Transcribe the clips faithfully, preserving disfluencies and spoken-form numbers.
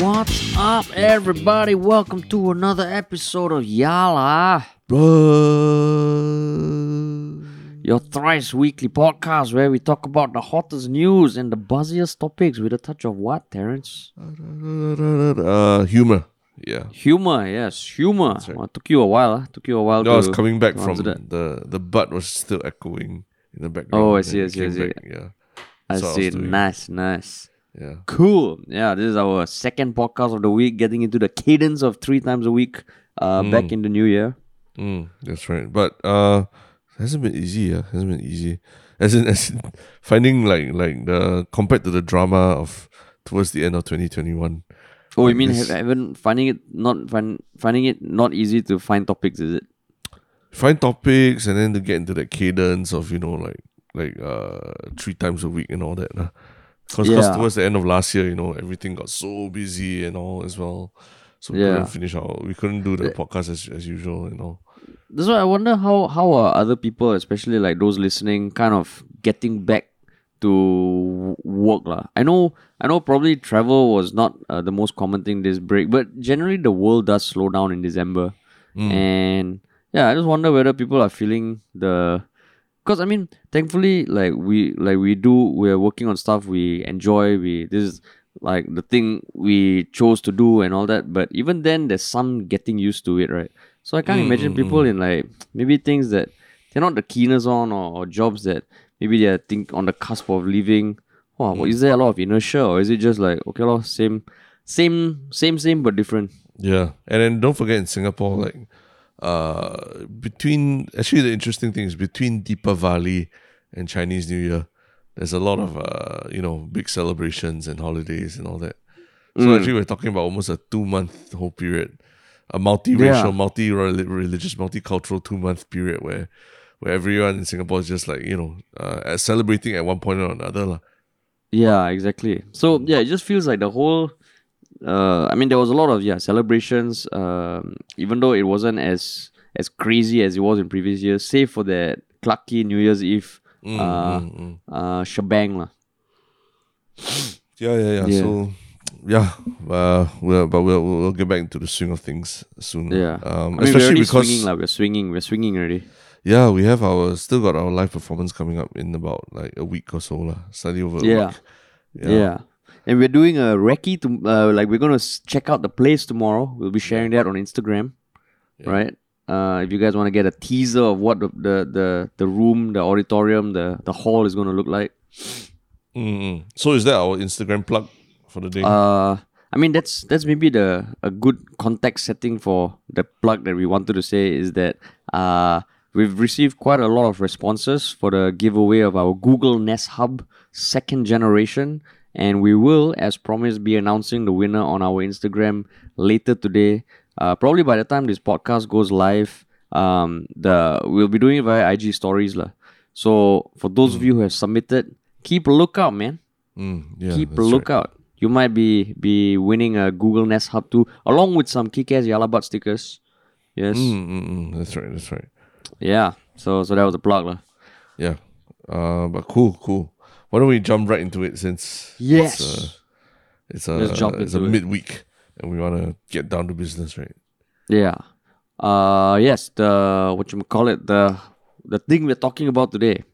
What's up, everybody? Welcome to another episode of Yala, Bruh, your thrice weekly podcast where we talk about the hottest news and the buzziest topics with a touch of what, Terrence? Uh, humor. Yeah. Humor, yes, humor. Right. Well, it took you a while. Huh? Took you a while. No, to, I was coming back from that. the the butt was still echoing in the background. Oh, I see, I see, I see. Back, yeah. I so see. I nice, nice. Yeah. Cool. Yeah, this is our second podcast of the week, getting into the cadence of three times a week uh, mm. back in the new year. Mm, that's right. But uh, it hasn't been easy. Yeah, it hasn't been easy. As in, as in finding like like the compared to the drama of towards the end of twenty twenty-one. Oh, you mean having finding it not find, finding it not easy to find topics, is it? Find topics and then to get into that cadence of, you know, like like uh three times a week and all that. Because nah? yeah. towards the end of last year, you know, everything got so busy and all as well. So we yeah. couldn't finish out. We couldn't do the podcast as as usual and all. That's why I wonder how how are other people, especially like those listening, kind of getting back to work lah. I know I know probably travel was not uh, the most common thing this break, but generally the world does slow down in December. Mm. And yeah, I just wonder whether people are feeling the... Because I mean, thankfully, like we like we do, we're working on stuff we enjoy. We This is like the thing we chose to do and all that. But even then, there's some getting used to it, right? So I can't mm, imagine mm, people mm. in like maybe things that they're not the keenest on, or, or jobs that maybe they're think on the cusp of leaving. Wow, well, is there a lot of inertia, or is it just like okay, lor, same, same, same, same, but different? Yeah, and then don't forget in Singapore, like, uh, between actually the interesting thing is between Deepavali and Chinese New Year, there's a lot of uh, you know, big celebrations and holidays and all that. So mm. actually, we're talking about almost a two-month whole period, a multiracial, yeah. multi-religious, multicultural two-month period where where everyone in Singapore is just like, you know, uh, celebrating at one point or another, lah. Yeah, exactly. So yeah, it just feels like the whole uh I mean there was a lot of yeah celebrations, um even though it wasn't as as crazy as it was in previous years, save for that clucky New Year's Eve mm, uh, mm, mm. uh shebang lah. Yeah, yeah, yeah. yeah. So yeah, uh, we're, but we'll we'll get back into the swing of things soon. Yeah. Um I mean, especially we're because swinging, like, we're swinging, we're swinging already. Yeah, we have our still got our live performance coming up in about like a week or so, lah. Slightly over a yeah. week. Yeah, yeah, and we're doing a recce to uh, like we're gonna check out the place tomorrow. We'll be sharing that on Instagram, yeah. right? Uh, if you guys want to get a teaser of what the, the the the room, the auditorium, the the hall is gonna look like. Mm-hmm. So is that our Instagram plug for the day? Uh, I mean that's that's maybe the a good context setting for the plug that we wanted to say is that uh. We've received quite a lot of responses for the giveaway of our Google Nest Hub second generation, and we will, as promised, be announcing the winner on our Instagram later today. Uh, probably by the time this podcast goes live, um, the we'll be doing it via I G stories, lah. So for those mm. of you who have submitted, keep a lookout, man. Mm, yeah, keep a lookout. Right. You might be be winning a Google Nest Hub too, along with some kick-ass Yala Butt stickers. Yes, mm, mm, mm. that's right. That's right. Yeah, so so that was a plug, lah. Yeah, uh, but cool, cool. Why don't we jump right into it since yes, it's a it's a, it's a midweek, it. and we want to get down to business, right? Yeah, uh, yes. The what you call it the the thing we're talking about today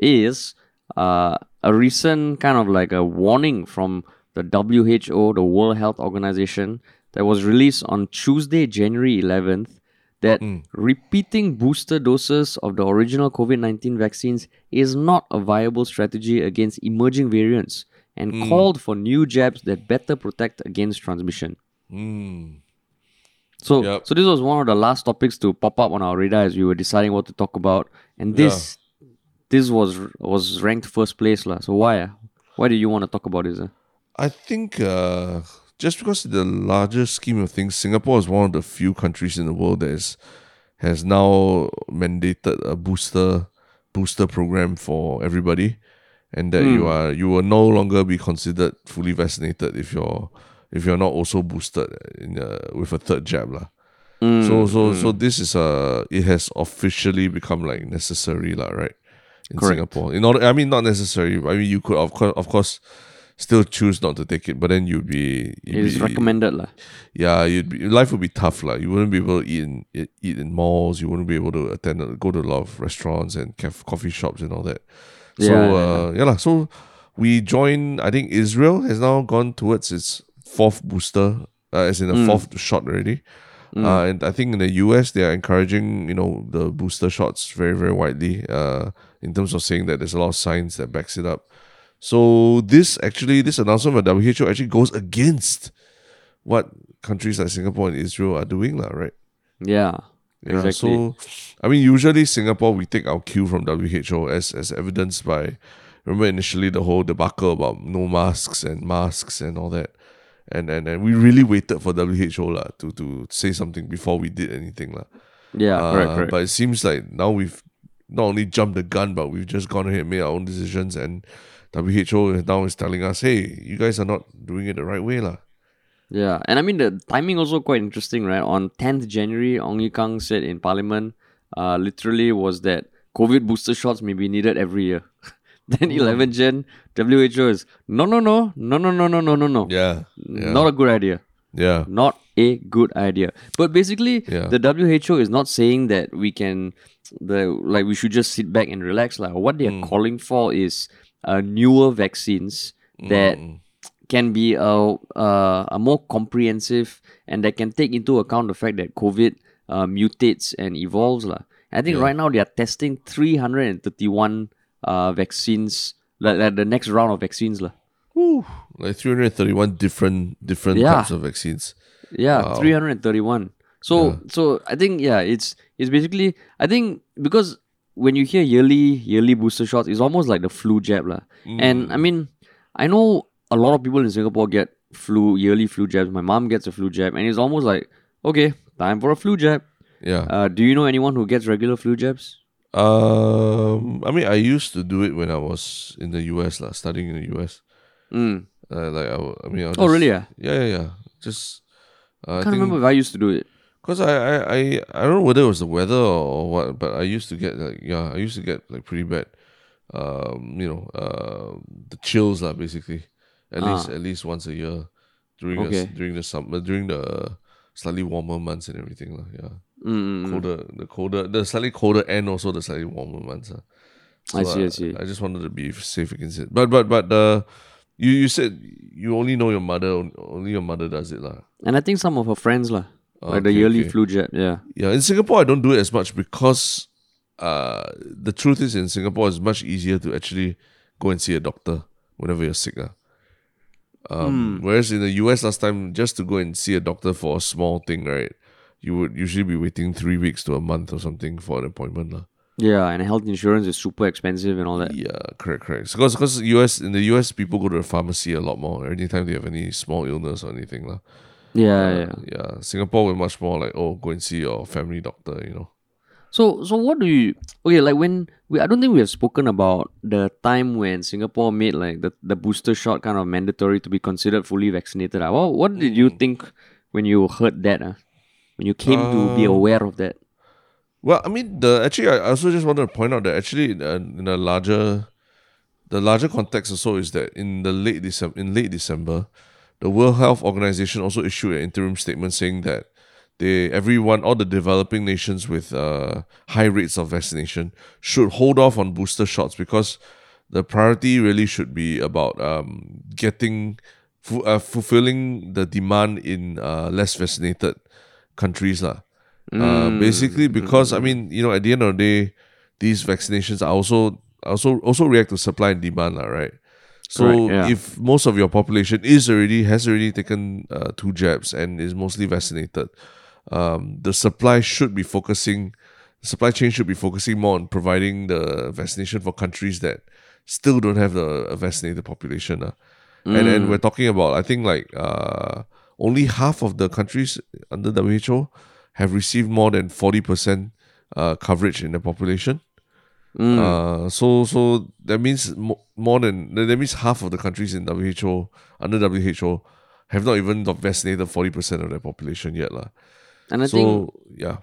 is uh a recent kind of like a warning from the W H O, the World Health Organization, that was released on Tuesday, January eleventh. That mm. repeating booster doses of the original COVID nineteen vaccines is not a viable strategy against emerging variants, and mm. called for new jabs that better protect against transmission. Mm. So, yep. so this was one of the last topics to pop up on our radar as we were deciding what to talk about, and this yeah. this was was ranked first place, lah. So why why do you want to talk about this? Eh? I think. Uh... Just because in the larger scheme of things, Singapore is one of the few countries in the world that is, has now mandated a booster booster program for everybody, and that mm. you are you will no longer be considered fully vaccinated if you're if you're not also boosted in a, with a third jab, lah. Mm. So so mm. so this is a it has officially become like necessary, lah, right? In Correct. Singapore, in order, I mean, not necessary. I mean, you could of course of course. still choose not to take it, but then you'd be... You'd it is be, recommended lah. Yeah, you'd be, life would be tough lah. You wouldn't be able to eat in, eat in malls. You wouldn't be able to attend, go to a lot of restaurants and caf- coffee shops and all that. So yeah, uh, yeah, yeah. yeah So we join. I think Israel has now gone towards its fourth booster, uh, as in the mm. fourth shot already. Mm. Uh, and I think in the U S they are encouraging, you know, the booster shots very, very widely. Uh, in terms of saying that there's a lot of science that backs it up. So this actually, this announcement by W H O actually goes against what countries like Singapore and Israel are doing, lah, right? Yeah, yeah, exactly. So, I mean, usually Singapore, we take our cue from W H O as, as evidenced by, remember initially the whole debacle about no masks and masks and all that. And and, and we really waited for W H O lah, to, to say something before we did anything, lah. Yeah, uh, correct, correct. But it seems like now we've not only jumped the gun, but we've just gone ahead and made our own decisions, and W H O now is telling us, hey, you guys are not doing it the right way lah. Yeah, and I mean the timing also quite interesting, right? On tenth of January, Ong Ye Kung said in Parliament, uh, literally was that COVID booster shots may be needed every year. Then eleventh of January, W H O is, no, no, no, no, no, no, no, no, no, no. Yeah, yeah. Not a good idea. Yeah. Not a good idea. But basically, yeah. the W H O is not saying that we can, the like we should just sit back and relax. Like, what they are mm. calling for is Uh, newer vaccines that mm. can be a, a, a more comprehensive and that can take into account the fact that COVID uh, mutates and evolves lah. I think yeah. right now they are testing three hundred thirty-one uh, vaccines, like, like the next round of vaccines lah. Woo. Like three hundred thirty-one different different yeah. types of vaccines. Yeah, wow. three hundred thirty-one. So yeah. so I think yeah, it's it's basically I think because. When you hear yearly yearly booster shots, it's almost like the flu jab lah. Mm. And I mean, I know a lot of people in Singapore get flu yearly flu jabs. My mom gets a flu jab, and it's almost like, okay, time for a flu jab. Yeah. Uh, do you know anyone who gets regular flu jabs? Um, I mean, I used to do it when I was in the U S lah, studying in the U S. Mm. Uh, like I, I mean, I just, oh really? Yeah, yeah, yeah. yeah. Just uh, I can't I think... remember if I used to do it. Because I, I, I, I don't know whether it was the weather or what, but I used to get like yeah, I used to get like pretty bad, um, you know, uh, the chills lah, basically, at ah. least at least once a year, during okay. a, during the summer, during the slightly warmer months and everything lah, yeah, mm. colder the colder the slightly colder and also the slightly warmer months lah. So I see, I, I see. I just wanted to be safe against it, but but but the. Uh, you you said you only know your mother, only your mother does it lah, and I think some of her friends lah. Like okay, the yearly okay. flu jab, yeah. Yeah, in Singapore, I don't do it as much because uh, the truth is in Singapore, it's much easier to actually go and see a doctor whenever you're sick. Uh. Um, mm. Whereas in the U S last time, just to go and see a doctor for a small thing, right, you would usually be waiting three weeks to a month or something for an appointment. Uh. Yeah, and health insurance is super expensive and all that. Yeah, correct, correct. Because because U S in the U S, people go to the pharmacy a lot more anytime they have any small illness or anything. Uh. Yeah, uh, yeah, yeah. Singapore we're much more like, oh, go and see your family doctor, you know. So, so what do you? Okay, like when we, I don't think we have spoken about the time when Singapore made like the, the booster shot kind of mandatory to be considered fully vaccinated. Uh. Well, what did you think when you heard that? Uh? When you came uh, to be aware of that? Well, I mean, the actually, I also just wanted to point out that actually, in a, in a larger, the larger context also is that in the late December, in late December. The World Health Organization also issued an interim statement saying that they, everyone, all the developing nations with uh, high rates of vaccination should hold off on booster shots because the priority really should be about um, getting, fu- uh, fulfilling the demand in uh, less vaccinated countries lah. Mm. Uh, basically, because I mean, you know, at the end of the day, these vaccinations are also also also react to supply and demand lah, right? So Correct, yeah. if most of your population is already has already taken uh, two jabs and is mostly vaccinated, um, the supply should be focusing, supply chain should be focusing more on providing the vaccination for countries that still don't have the vaccinated population. Uh. Mm. And and we're talking about I think like uh, only half of the countries under W H O have received more than forty percent uh, coverage in the population. Mm. Uh, so so that means mo- more than that means half of the countries in W H O under W H O have not even vaccinated forty percent of their population yet lah. And I so, think yeah,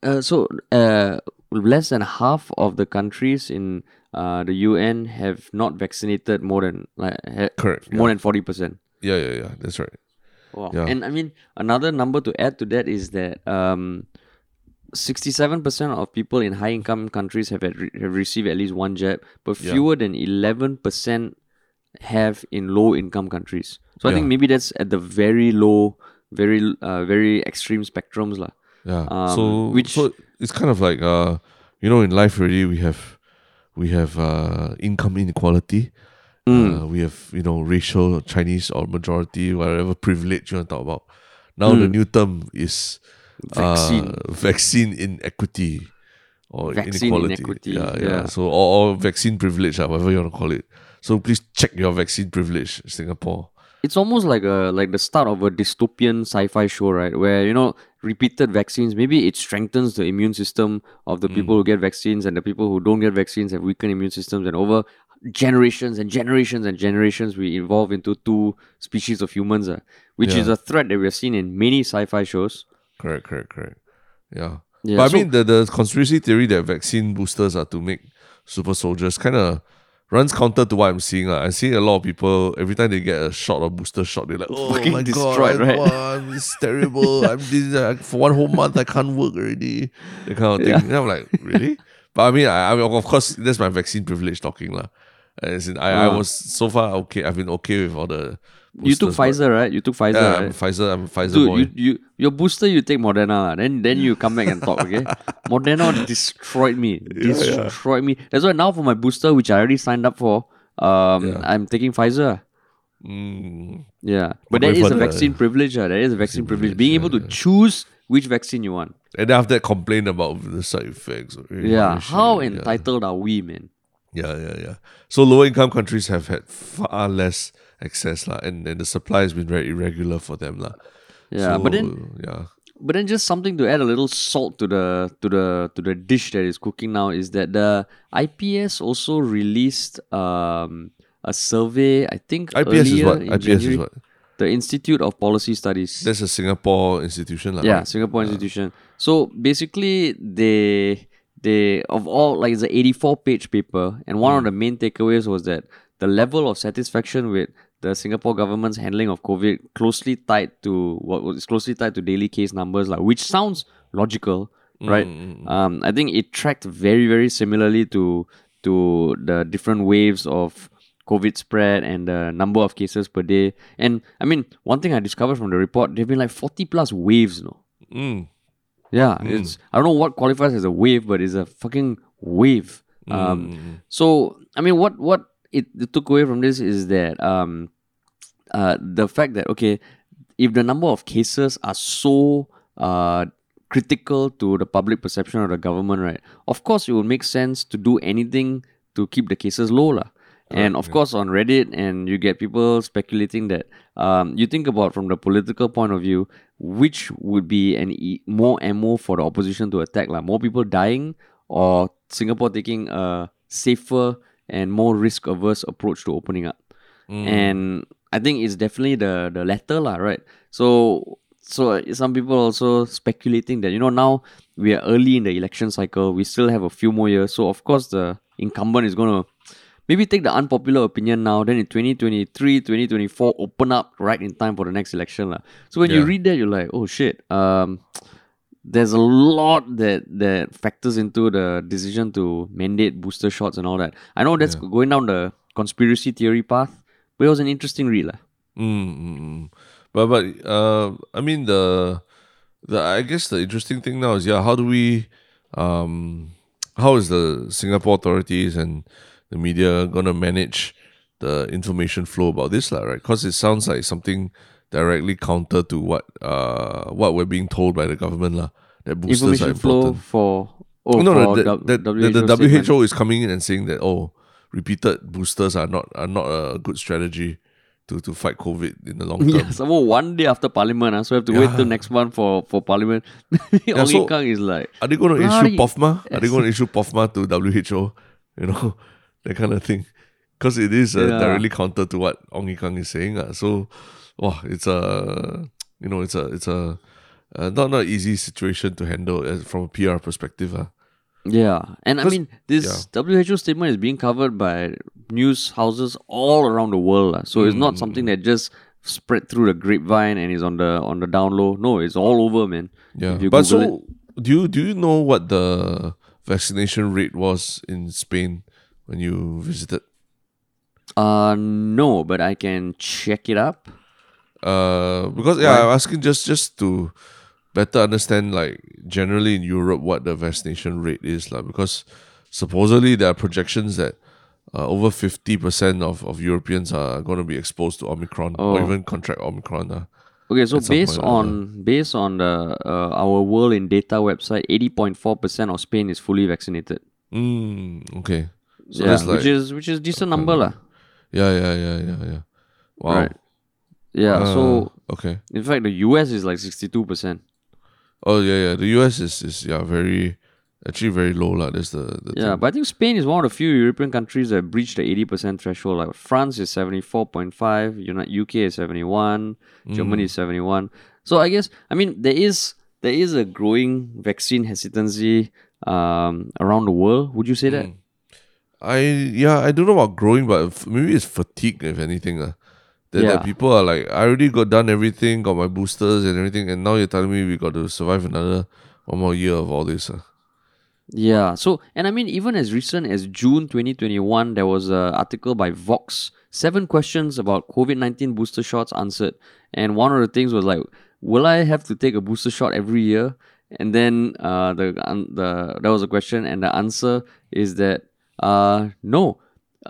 uh, so uh, less than half of the countries in uh, the U N have not vaccinated more than like ha- correct more yeah. than forty percent. Yeah, yeah, yeah. That's right. Wow. Yeah. And I mean, another number to add to that is that um, sixty-seven percent of people in high-income countries have at re- have received at least one jab, but fewer yeah. than eleven percent have in low-income countries. So yeah. I think maybe that's at the very low, very uh, very extreme spectrums, lah. Yeah. Um, so which so it's kind of like uh, you know, in life already we have we have uh, income inequality. Mm. Uh, we have, you know, racial, Chinese or majority, whatever privilege you want to talk about. Now mm. the new term is vaccine, uh, vaccine inequity or vaccine inequality. inequity. Yeah, yeah, yeah. So or, or vaccine privilege, uh, whatever you want to call it. So please check your vaccine privilege, Singapore. It's almost like a like the start of a dystopian sci-fi show, right? Where, you know, repeated vaccines, maybe it strengthens the immune system of the mm. people who get vaccines, and the people who don't get vaccines have weakened immune systems, and over generations and generations and generations we evolve into two species of humans, uh, which yeah. is a threat that we have seen in many sci-fi shows. Correct, correct, correct. Yeah. yeah but so, I mean, the, the conspiracy theory that vaccine boosters are to make super soldiers kind of runs counter to what I'm seeing. Uh. I see a lot of people, every time they get a shot or booster shot, they're like, oh fucking my destroyed, God, right? Wow, it's terrible. I'm this, uh, for one whole month, I can't work already. That kind of thing. Yeah. And I'm like, really? But I mean, I, I mean, of course, that's my vaccine privilege talking. La. As in, I, wow. I was, so far, okay. I've been okay with all the boosters. You took Pfizer, right? You took Pfizer, yeah, right? I'm Pfizer, I'm Pfizer Dude, boy. You, you, your booster, you take Moderna. Then, then you come back and talk, okay? Moderna destroyed me. Destroyed yeah, yeah. me. That's why now for my booster, which I already signed up for, um, yeah. I'm taking Pfizer. Mm. Yeah. But that is, the, vaccine privilege, uh, that is a vaccine privilege. That is a vaccine privilege. Being yeah, able to yeah. choose which vaccine you want. And after that, complain about the side effects. Yeah. How yeah. entitled are we, man? Yeah, yeah, yeah. So low-income countries have had far less access, la, and, and the supply has been very irregular for them. La. Yeah, so, but then yeah. but then just something to add a little salt to the to the to the dish that is cooking now is that the I P S also released um, a survey, I think I P S earlier is what? I P S January, is what? The Institute of Policy Studies. That's a Singapore institution, la, yeah, right? Singapore yeah. institution. So basically they They, of all, like it's an eighty-four page paper, and one mm. of the main takeaways was that the level of satisfaction with the Singapore government's handling of COVID closely tied to what well, is closely tied to daily case numbers, like, which sounds logical, mm. right? Um, I think it tracked very, very similarly to to the different waves of COVID spread and the number of cases per day. And I mean, one thing I discovered from the report, there have been like forty plus waves, no? Mm. Yeah, mm. it's I don't know what qualifies as a wave, but it's a fucking wave. Mm. Um, so I mean, what what it, it took away from this is that um, uh, the fact that okay, if the number of cases are so uh, critical to the public perception of the government, right? Of course, it would make sense to do anything to keep the cases low, lah. And of course, on Reddit, and you get people speculating that um, you think about from the political point of view, which would be an e- more ammo for the opposition to attack, like more people dying or Singapore taking a safer and more risk-averse approach to opening up. Mm. And I think it's definitely the the latter, lah, right? So, so some people also speculating that, you know, now we are early in the election cycle, we still have a few more years, so of course the incumbent is going to maybe take the unpopular opinion now, then in twenty twenty-three, twenty twenty-four, open up right in time for the next election. La. So when yeah. you read that, you're like, oh shit, um, there's a lot that, that factors into the decision to mandate booster shots and all that. I know that's yeah. going down the conspiracy theory path, but it was an interesting read. La. Mm-hmm. But, but uh, I mean, the the I guess the interesting thing now is, yeah, how do we, um, how is the Singapore authorities and the media gonna manage the information flow about this, lah, right? Because it sounds like something directly counter to what uh what we're being told by the government, lah. That boosters information are important. Flow for oh no, for no the, w- the, the, the, the W H O statement is coming in and saying that oh repeated boosters are not are not a good strategy to, to fight COVID in the long term. Yeah, so one day after Parliament, uh, so we have to yeah. wait till next month for, for Parliament. yeah, Ong Ye Kung is like, are they going to issue POFMA? Yes. Are they going to issue POFMA to W H O? You know. That kind of thing. Because it is uh, yeah. directly counter to what Ong Ye Kung is saying. Uh. So, wow, it's a, you know, it's a, it's a, uh, not, not easy situation to handle as, from a P R perspective. Uh. Yeah. And I mean, this yeah. W H O statement is being covered by news houses all around the world. So mm. it's not something that just spread through the grapevine and is on the on the down low. No, it's all over, man. Yeah. But Google so, it. do you do you know what the vaccination rate was in Spain when you visited? Uh, no, but I can check it up. Uh, because yeah, right. I'm asking just just to better understand, like, generally in Europe, what the vaccination rate is, like, because supposedly there are projections that uh, over fifty percent of, of Europeans are going to be exposed to Omicron oh. or even contract Omicron. Uh, okay, so based on uh, based on the uh, our World in Data website, eighty point four percent of Spain is fully vaccinated. Mm, okay. So yeah, that's like, which is which is decent okay. number lah. Yeah, yeah, yeah, yeah, yeah. Wow. Right. Yeah, uh, so okay. In fact, the U S is like sixty-two percent. Oh yeah, yeah. The U S is, is yeah very, actually very low lah. That's the, the yeah. thing. But I think Spain is one of the few European countries that breached the eighty percent threshold. Like France is seventy-four point five. You know, U K is seventy-one. Mm. Germany is seventy-one. So I guess I mean there is there is a growing vaccine hesitancy um around the world. Would you say mm. that? I yeah I don't know about growing, but maybe it's fatigue if anything uh. Then yeah. like, people are like, I already got done everything, got my boosters and everything, and now you're telling me we got to survive another one more year of all this uh. Yeah, so and I mean even as recent as June twenty twenty-one, there was an article by Vox, seven questions about COVID nineteen booster shots answered, and one of the things was like, will I have to take a booster shot every year? And then uh, the um, the that was a question, and the answer is that Uh, no,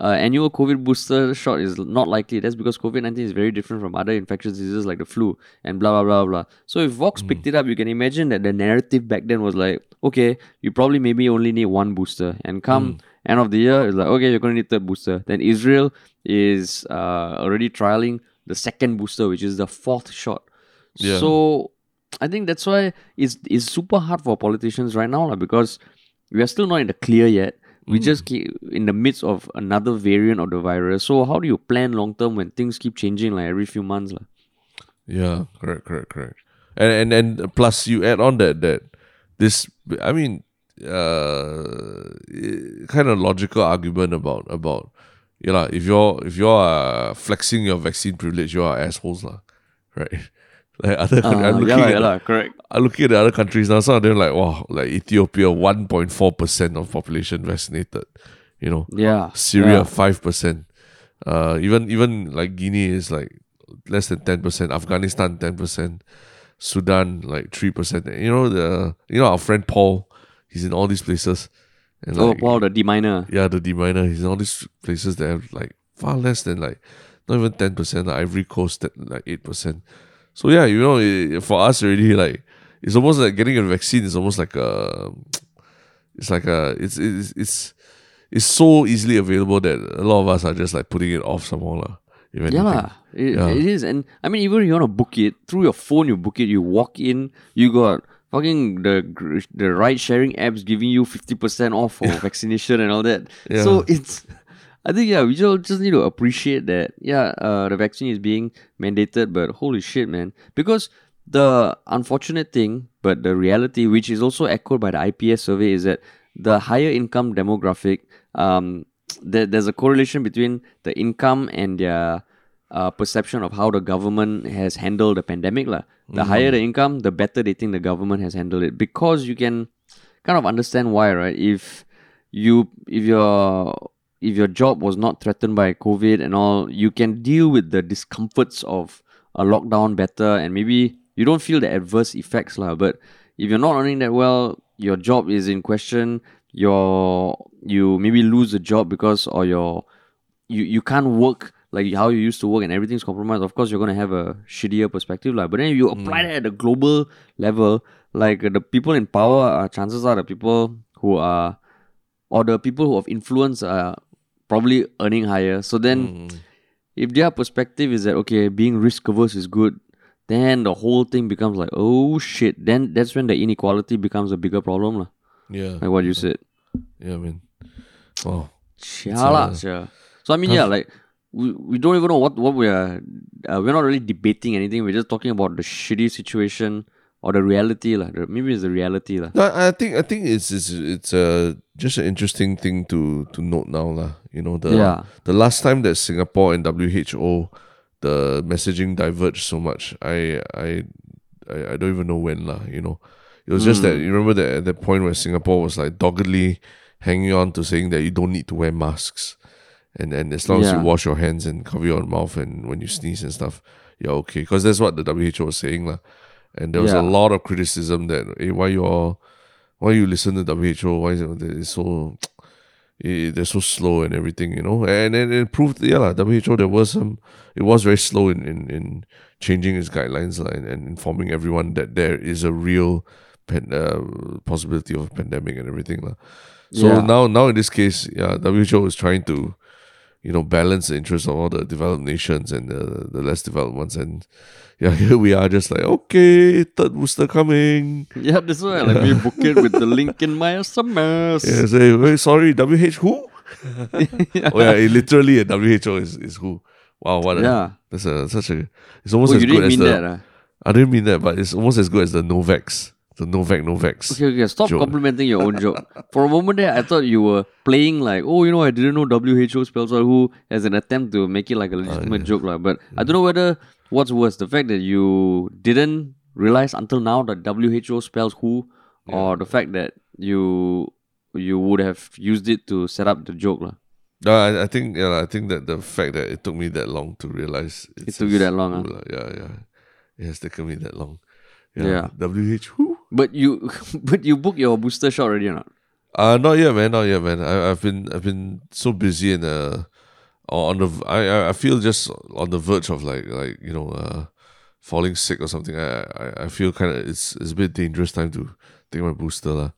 uh, annual COVID booster shot is not likely. That's because COVID nineteen is very different from other infectious diseases like the flu and blah, blah, blah, blah. So if Vox mm. picked it up, you can imagine that the narrative back then was like, okay, you probably maybe only need one booster. And come mm. end of the year, it's like, okay, you're going to need third booster. Then Israel is uh, already trialing the second booster, which is the fourth shot. Yeah. So I think that's why it's, it's super hard for politicians right now, like, because we are still not in the clear yet. We mm. just keep in the midst of another variant of the virus. So how do you plan long term when things keep changing like every few months? Like? Yeah, correct, correct, correct. And and and plus you add on that that this I mean uh kind of logical argument about about you know, if you're if you're uh, flexing your vaccine privilege, you are assholes lah, right? Like other uh, I'm looking yeah, at, yeah, correct. I'm looking at the other countries now. Some of them like wow, like Ethiopia, one point four percent of population vaccinated. You know, yeah, Syria five yeah. percent. Uh, even even like Guinea is like less than ten percent. Afghanistan ten percent. Sudan like three percent. You know the you know our friend Paul, he's in all these places. And oh, like, Paul, the D minor. Yeah, the D minor. He's in all these places that have like far less than like not even ten percent. Like Ivory Coast that like eight percent. So yeah, you know, it, for us already, like it's almost like getting a vaccine is almost like a, it's like a, it's it's it's it's so easily available that a lot of us are just like putting it off somehow lah. Yeah, it, yeah, it is, and I mean, even if you want to book it through your phone, you book it, you walk in, you got fucking the the ride sharing apps giving you fifty percent off for yeah. vaccination and all that. Yeah. So it's. I think, yeah, we just, just need to appreciate that, yeah, uh, the vaccine is being mandated, but holy shit, man. Because the unfortunate thing, but the reality, which is also echoed by the I P S survey, is that the higher income demographic, um, there, there's a correlation between the income and their uh, perception of how the government has handled the pandemic. La. The mm-hmm. higher the income, the better they think the government has handled it. Because you can kind of understand why, right? If you, if you're... If your job was not threatened by COVID and all, you can deal with the discomforts of a lockdown better, and maybe you don't feel the adverse effects lah. But if you're not earning that well, your job is in question. Your you maybe lose a job because or your you you can't work like how you used to work, and everything's compromised. Of course, you're gonna have a shittier perspective lah. But then if you apply mm. that at a global level, like the people in power, uh, chances are the people who are or the people who have influence are probably earning higher. So then mm. if their perspective is that, okay, being risk averse is good, then the whole thing becomes like, oh shit. Then that's when the inequality becomes a bigger problem. La. Yeah. Like what you said. Yeah, I mean. Wow. Yala, a, yeah. So I mean, tough. yeah, like we, we don't even know what, what we are. Uh, we're not really debating anything. We're just talking about the shitty situation or the reality lah. Maybe it's the reality lah. No, I think I think it's it's it's a uh, just an interesting thing to to note now lah. You know the yeah. the last time that Singapore and W H O the messaging diverged so much, I I I, I don't even know when lah. You know, it was mm. just that you remember that at that point where Singapore was like doggedly hanging on to saying that you don't need to wear masks. And and as long yeah. as you wash your hands and cover your mouth and when you sneeze and stuff, you're okay. Because that's what the W H O was saying lah. And there was yeah. a lot of criticism that hey, why you all, why you listen to W H O? Why is it it's so it, they're so slow and everything, you know? And then it proved yeah lah, W H O there was some it was very slow in in, in changing its guidelines lah, and, and informing everyone that there is a real pan, uh, possibility of a pandemic and everything lah. So yeah. now now in this case, yeah, W H O is trying to, you know, balance the interests of all the developed nations and the, the less developed ones. And yeah, here we are just like, okay, third booster coming. Yeah, this one. Like, we book it with the link in my S M S. Yeah, say, wait, sorry, W H who? yeah. Oh yeah, literally a W H O is, is who. Wow, what a, yeah. that's a, such a, it's almost oh, as good as the, that, uh? I didn't mean that, but it's almost as good as the Novaks. The Novak Novaks. Okay, okay, stop joke. Complimenting your own joke. For a moment there, I thought you were playing like, oh, you know, I didn't know W H O spells or who, as an attempt to make it like a legitimate uh, yeah. joke. Like, but yeah. I don't know whether, what's worse, the fact that you didn't realize until now that W H O spells who, yeah. or the fact that you you would have used it to set up the joke. Like. No, I, I think yeah, I think that the fact that it took me that long to realize. It, it took you that long. Cool, huh? Yeah, yeah. It has taken me that long. Yeah. yeah. W H O. But you, but you booked your booster shot already or not? Uh not yet, man. Not yet, man. I, I've been, I've been so busy and uh, on the, I, I feel just on the verge of like, like you know, uh, falling sick or something. I, I, I feel kind of it's, it's a bit dangerous time to take my booster lah.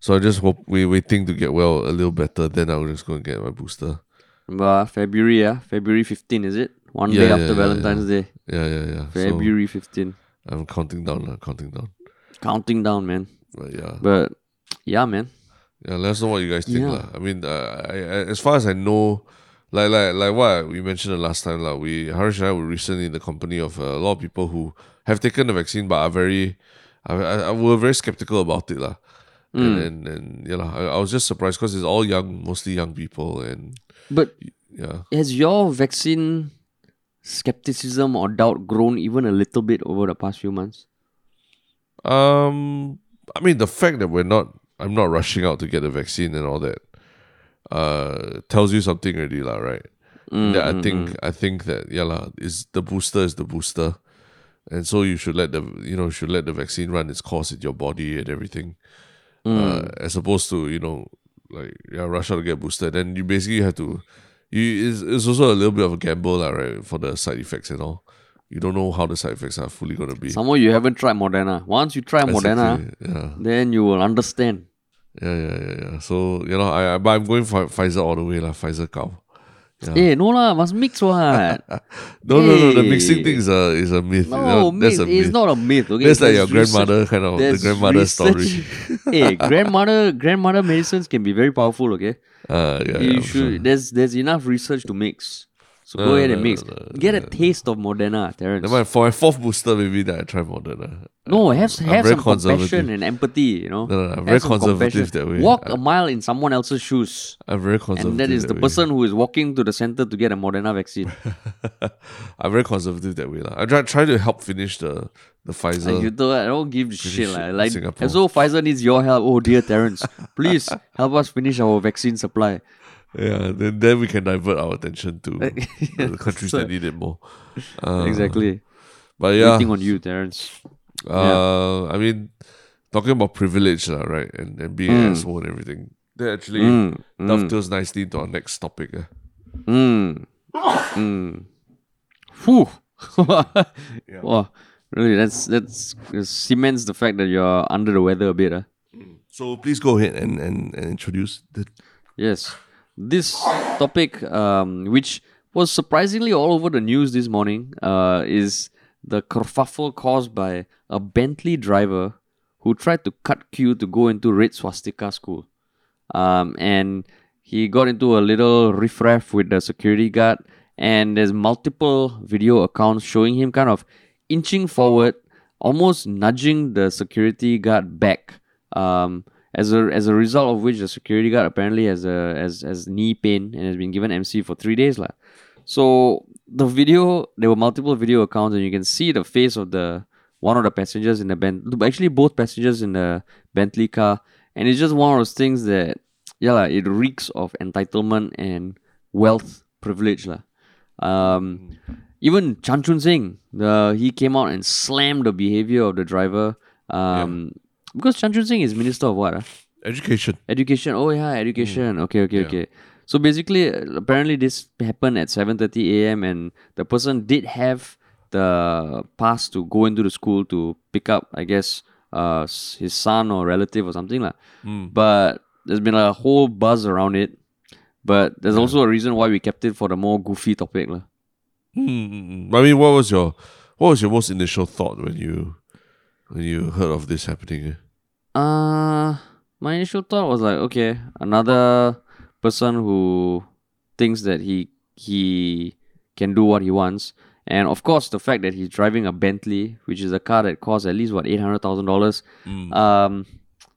So I just hope we waiting to get well a little better. Then I'll just go and get my booster. Uh, February, yeah, February fifteenth, is it? One yeah, day yeah, after yeah, Valentine's yeah. Day. Yeah, yeah, yeah. February so, fifteenth. I'm counting down, lah, counting down. Counting down, man. But yeah. But yeah, man. Yeah, let us know what you guys think, yeah. lah. I mean, uh, I, I, as far as I know, like like like what we mentioned the last time, lah. We Harish and I were recently in the company of uh, a lot of people who have taken the vaccine, but are very, I, I, I were very skeptical about it, lah. Mm. And, and and yeah, lah, I, I was just surprised because it's all young, mostly young people, and but yeah, has your vaccine skepticism or doubt grown even a little bit over the past few months? Um, I mean the fact that we're not, I'm not rushing out to get a vaccine and all that, uh, tells you something already, lah, right? Mm, that I think, mm, I think that yeah, lah, is the booster is the booster, and so you should let the, you know, should let the vaccine run its course in your body and everything, mm. uh, as opposed to you know, like yeah, rush out to get booster. Then you basically have to, you it's, it's also a little bit of a gamble, lah, right, for the side effects and all. You don't know how the side effects are fully going to be. Somehow you haven't tried Moderna. Once you try exactly, Moderna, yeah. then you will understand. Yeah, yeah, yeah, yeah. So, you know, I, I, but I'm going for Pfizer all the way, lah. Pfizer cow. Yeah. Hey, no lah, must mix what? no, hey. no, no, the mixing thing is a, is a myth. No, you know, myth, that's a myth. It's not a myth. Okay? That's like your research. grandmother kind of, that's the grandmother research. story. hey, grandmother grandmother medicines can be very powerful, okay? Uh, yeah, you yeah, should, sure. there's, there's enough research to mix. So no, go ahead and mix. No, no, no, Get a taste no. of Moderna, Terrence. No, for my fourth booster, maybe that I try Moderna. No, have, have some compassion and empathy, you know. No, no, no I'm have very conservative that way. Walk I, a mile in someone else's shoes. I'm very conservative. And that is that the way. person who is walking to the center to get a Moderna vaccine. I'm very conservative that way. La. I try, try to help finish the, the Pfizer. Like you don't, I don't give a shit. La. Like, and so Pfizer needs your help. Oh dear, Terrence. Please help us finish our vaccine supply. Yeah, then, then we can divert our attention to yeah, the countries so, that need it more. Uh, exactly. But yeah. Anything on you, Terrence. Uh, yeah. I mean, talking about privilege, lah, right? And, and being mm. an asshole and everything. That actually mm. dovetails mm. nicely to our next topic. Eh. Mm. mm. Whew. yeah. Wow. Really, that's, that's it cements the fact that you're under the weather a bit. Eh. So please go ahead and, and, and introduce the... Yes. This topic, um, which was surprisingly all over the news this morning, uh, is the kerfuffle caused by a Bentley driver who tried to cut queue to go into Red Swastika School. Um, and he got into a little riff-raff with the security guard, and there's multiple video accounts showing him kind of inching forward, almost nudging the security guard back. Um, as a as a result of which, the security guard apparently has a has, has knee pain and has been given M C for three days lah. So the video, there were multiple video accounts, and you can see the face of the one of the passengers in the Ben, actually both passengers in the Bentley car, and it's just one of those things that yeah lah, it reeks of entitlement and wealth privilege lah. Um, even Chan Chun Sing, the he came out and slammed the behavior of the driver. Um. Yeah. Because Chan Chun Sing is Minister of what? Uh? Education. Education. Oh yeah, education. Mm. Okay, okay, yeah. okay. So basically, apparently this happened at seven thirty a.m. and the person did have the pass to go into the school to pick up, I guess, uh, his son or relative or something. Like. Mm. But there's been a whole buzz around it. But there's yeah. also a reason why we kept it for the more goofy topic. Like. Mm. I mean, what was your what was your most initial thought when you... When you heard of this happening? Eh? Uh, my initial thought was like, okay, another person who thinks that he he can do what he wants. And of course, the fact that he's driving a Bentley, which is a car that costs at least, what, eight hundred thousand dollars. Mm. Um,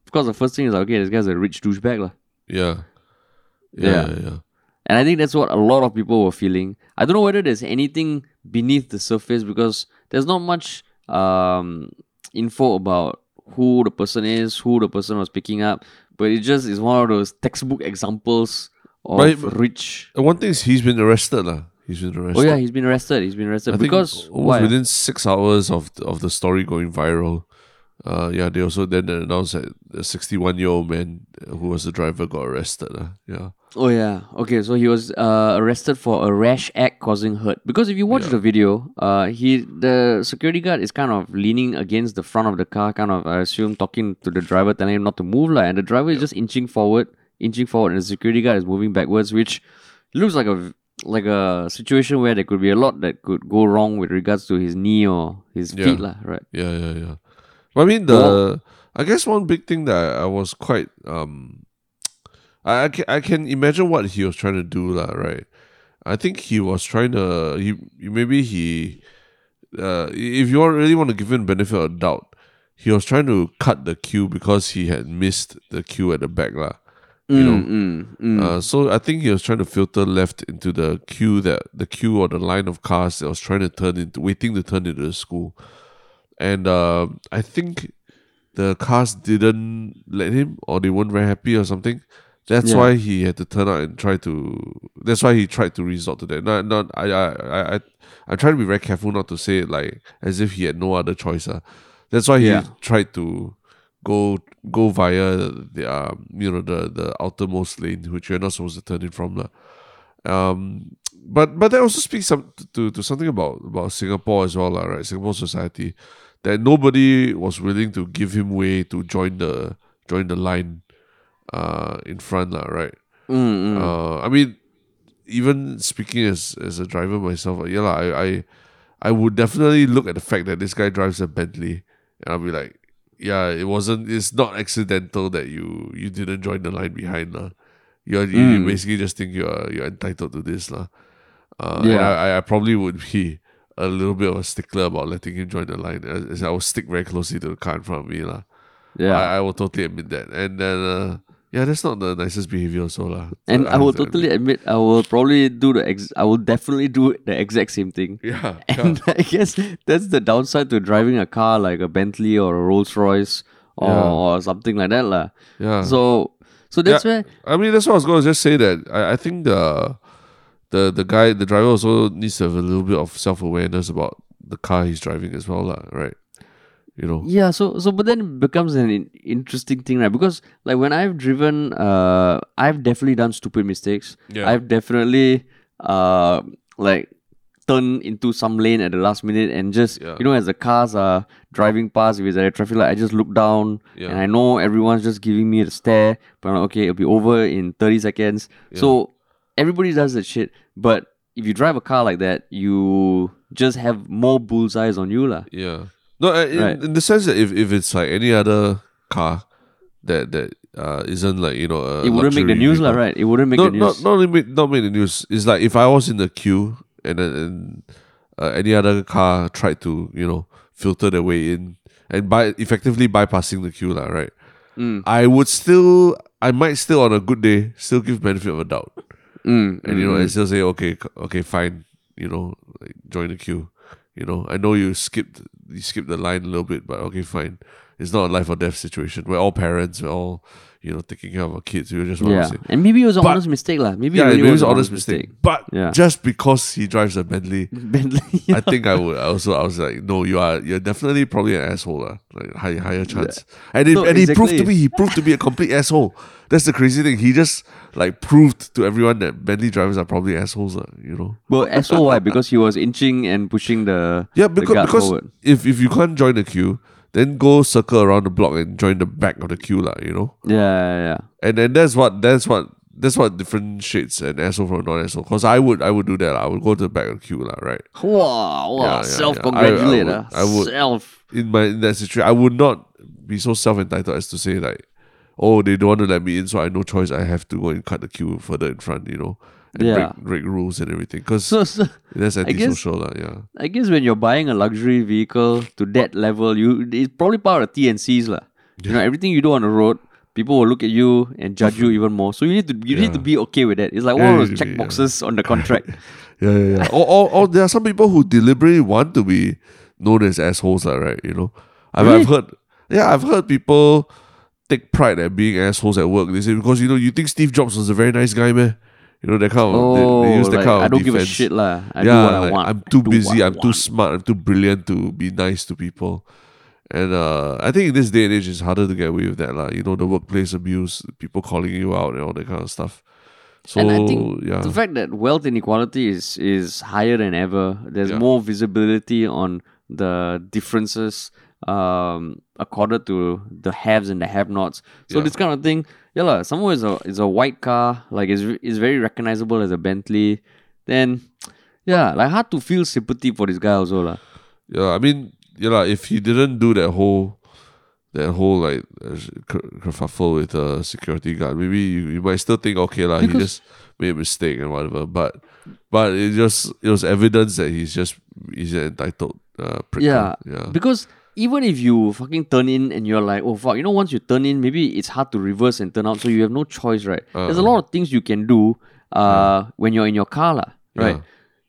of course, the first thing is like, okay, this guy's a rich douchebag. La. Yeah. yeah. Yeah, yeah. And I think that's what a lot of people were feeling. I don't know whether there's anything beneath the surface because there's not much... Um, info about who the person is, who the person was picking up, but it just is one of those textbook examples of but, but rich. One thing is he's been arrested lah. He's been arrested. Oh yeah, he's been arrested. He's been arrested I because think why? Within six hours of the, of the story going viral, uh, yeah, they also then announced that a sixty-one year old man who was the driver got arrested lah. Yeah. Oh yeah. Okay, so he was uh, arrested for a rash act causing hurt. Because if you watch yeah. the video, uh, he the security guard is kind of leaning against the front of the car, kind of I assume talking to the driver, telling him not to move, like, and the driver yeah. is just inching forward, inching forward, and the security guard is moving backwards, which looks like a like a situation where there could be a lot that could go wrong with regards to his knee or his yeah. feet, lah, right? Yeah, yeah, yeah. I mean the well, I guess one big thing that I was quite um. I can, I can imagine what he was trying to do lah, right? I think he was trying to he maybe he uh, if you really want to give him benefit of doubt, he was trying to cut the queue because he had missed the queue at the back lah. You mm, know, mm, mm. Uh, so I think he was trying to filter left into the queue that the queue or the line of cars that was trying to turn into waiting to turn into the school, and uh, I think the cars didn't let him or they weren't very happy or something. That's yeah. why he had to turn out and try to. That's why he tried to resort to that. Not, not. I, I, I, I, I try to be very careful not to say it like as if he had no other choice. Uh. That's why he yeah. tried to go go via the um, you know the, the outermost lane which you're not supposed to turn in from. Uh. Um, but but that also speaks some to, to something about, about Singapore as well, uh, right? Singapore society, that nobody was willing to give him way to join the join the line. Uh, in front lah, right? Mm, mm. Uh, I mean, even speaking as as a driver myself, yeah lah, I, I I would definitely look at the fact that this guy drives a Bentley, and I'll be like, yeah, it wasn't, it's not accidental that you you didn't join the line behind lah. You're, mm. You basically just think you're you're entitled to this lah. Uh, yeah, I, I probably would be a little bit of a stickler about letting him join the line, as I will stick very closely to the car in front of me lah. Yeah, I, I will totally admit that, and then. Uh, Yeah, that's not the nicest behavior so lah. And I, I will totally admit. admit I will probably do the ex- I will definitely do the exact same thing. Yeah. And yeah. I guess that's the downside to driving a car like a Bentley or a Rolls Royce or, yeah. or something like that lah. Yeah. So so that's yeah. where I mean that's what I was gonna just say that I, I think the the the guy the driver also needs to have a little bit of self awareness about the car he's driving as well lah, right? You know. Yeah, so so but then it becomes an in- interesting thing, right? Because like when I've driven, uh, I've definitely done stupid mistakes. Yeah. I've definitely uh like turned into some lane at the last minute and just yeah. you know as the cars are driving past, if it's at a traffic light, I just look down yeah. and I know everyone's just giving me the stare. But I'm like, okay, it'll be over in thirty seconds. Yeah. So everybody does that shit, but if you drive a car like that, you just have more bullseyes on you lah. Yeah. No, in, right. in the sense that if, if it's like any other car that that uh, isn't like, you know... A it wouldn't make the news, la, right? It wouldn't make no, the news. Not, not, only make, not make the news. It's like if I was in the queue and, and uh, any other car tried to, you know, filter their way in and by effectively bypassing the queue, lah, right? Mm. I would still, I might still on a good day, still give benefit of a doubt. Mm. And, you know, mm. and still say, okay, okay, fine, you know, like, join the queue. You know, I know you skipped, you skipped the line a little bit, but okay, fine. It's not a life or death situation. We're all parents, we're all, you know, taking care of our kids. We were just want yeah. to say. And maybe it was an honest mistake. La. Maybe, yeah, really maybe it was an honest mistake. mistake. But yeah. just because he drives a Bentley, Bentley yeah. I think I would I also, I was like, no, you are, you're definitely probably an asshole. La. Like, high, higher chance. Yeah. And, it, no, and exactly. he proved to me, he proved to be a complete asshole. That's the crazy thing. He just like proved to everyone that Bentley drivers are probably assholes. La, you know? Well, asshole, why? Because he was inching and pushing the Yeah, because, the guard because forward. If, if you can't join the queue, then go circle around the block and join the back of the queue, lah. You know. Yeah, yeah, yeah. And then that's what that's what that's what differentiates an asshole from a non-asshole. Cause I would I would do that. Lah. I would go to the back of the queue, lah. Right. Wow, wow. Yeah, self-congratulate. Yeah, yeah. I, I, would, I would self. In my in that situation, I would not be so self-entitled as to say like, oh, they don't want to let me in, so I have no choice. I have to go and cut the queue further in front. You know. And yeah. break, break rules and everything. Cause so, so, that's antisocial, la, yeah. I guess when you're buying a luxury vehicle to that level, you it's probably part of the T and C's, la. Yeah. You know, everything you do on the road, people will look at you and judge you even more. So you need to you yeah. need to be okay with that. It's like yeah, one of those check boxes yeah. on the contract. yeah, yeah, yeah. or, or or there are some people who deliberately want to be known as assholes, la, right? You know? I've really? I've heard yeah, I've heard people take pride at being assholes at work. They say, because you know, you think Steve Jobs was a very nice guy, man. You know, they kind of, oh, they, they use like, that kind of I don't defense. Give a shit, lah. I yeah, do what like, I want. I'm too busy, I'm too smart, I'm too brilliant to be nice to people. And uh, I think in this day and age, it's harder to get away with that, lah. You know, the workplace abuse, people calling you out and all that kind of stuff. So, and I think yeah. the fact that wealth inequality is, is higher than ever. There's yeah. more visibility on the differences um, accorded to the haves and the have-nots. So yeah. this kind of thing... Yeah, la, someone is a is a white car, like it's is very recognizable as a Bentley. Then, yeah, like hard to feel sympathy for this guy also, la. Yeah, I mean, yeah, la, if he didn't do that whole, that whole like uh, kerfuffle with a security guard, maybe you, you might still think okay, la, because he just made a mistake and whatever. But, but it just it was evidence that he's just he's an entitled uh, prick. Yeah, yeah, because. Even if you fucking turn in and you're like, oh fuck, you know, once you turn in, maybe it's hard to reverse and turn out, so you have no choice, right? Uh, there's a lot of things you can do uh, yeah. when you're in your car, lah, right? Yeah.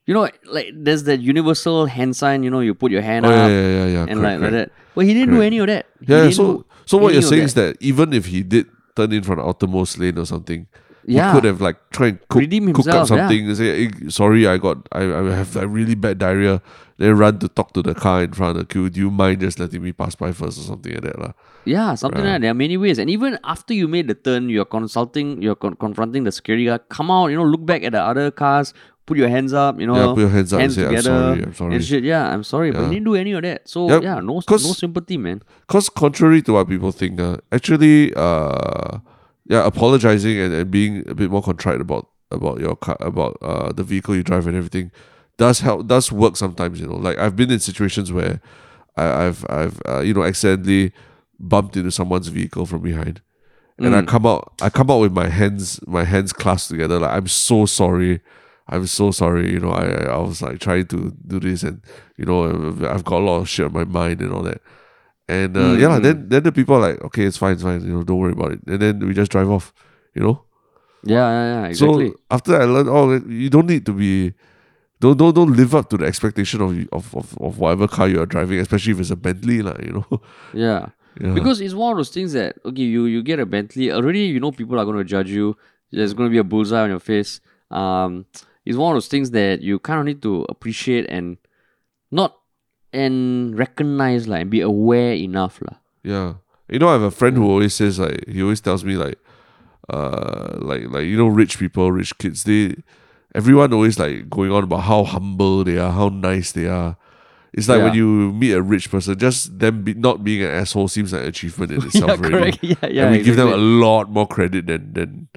You know, like there's that universal hand sign, you know, you put your hand oh, up yeah, yeah, yeah, yeah. and correct, like, correct. Like that. But he didn't correct. do any of that. He yeah, so do, so what you're saying that. is that even if he did turn in from the outermost lane or something, yeah. he could have like tried and cook, himself, cook up something yeah. and say, hey, sorry, I got, I, I have I really bad diarrhea. Then run to talk to the car in front of the queue. Do you mind just letting me pass by first or something like that? La? Yeah, something right. like that. There are many ways. And even after you made the turn, you're consulting, you're con- confronting the security guard. Come out, you know, look back at the other cars, put your hands up, you know. Yeah, put your hands up hands and say, together, I'm sorry, I'm sorry. And shit, yeah, I'm sorry. Yeah. But you didn't do any of that. So, yeah, yeah no no sympathy, man. Because contrary to what people think, uh, actually, uh, yeah, apologizing and, and being a bit more contrite about, about your car, about uh, the vehicle you drive and everything, does help, does work sometimes, you know. Like I've been in situations where I, I've, I've, uh, you know, accidentally bumped into someone's vehicle from behind, and mm. I come out, I come out with my hands, my hands clasped together, like I'm so sorry, I'm so sorry, you know. I, I was like trying to do this, and you know, I've got a lot of shit on my mind and all that, and uh, mm. yeah, then then the people are like, okay, it's fine, it's fine, you know, don't worry about it, and then we just drive off, you know. Yeah, yeah, yeah, exactly. So after that, I learned, oh, you don't need to be. Don't, don't, don't live up to the expectation of, of of of whatever car you are driving, especially if it's a Bentley, lah. You know. Yeah. yeah. Because it's one of those things that okay, you, you get a Bentley already. You know, people are going to judge you. There's going to be a bullseye on your face. Um, it's one of those things that you kind of need to appreciate and not and recognize, like, and be aware enough, lah. Yeah. You know, I have a friend who always says like he always tells me like, uh, like like you know, rich people, rich kids, they. Everyone always like going on about how humble they are, how nice they are. It's like yeah. when you meet a rich person, just them be, not being an asshole seems like an achievement in itself. yeah, correct. Yeah, yeah, and we exactly. give them a lot more credit than than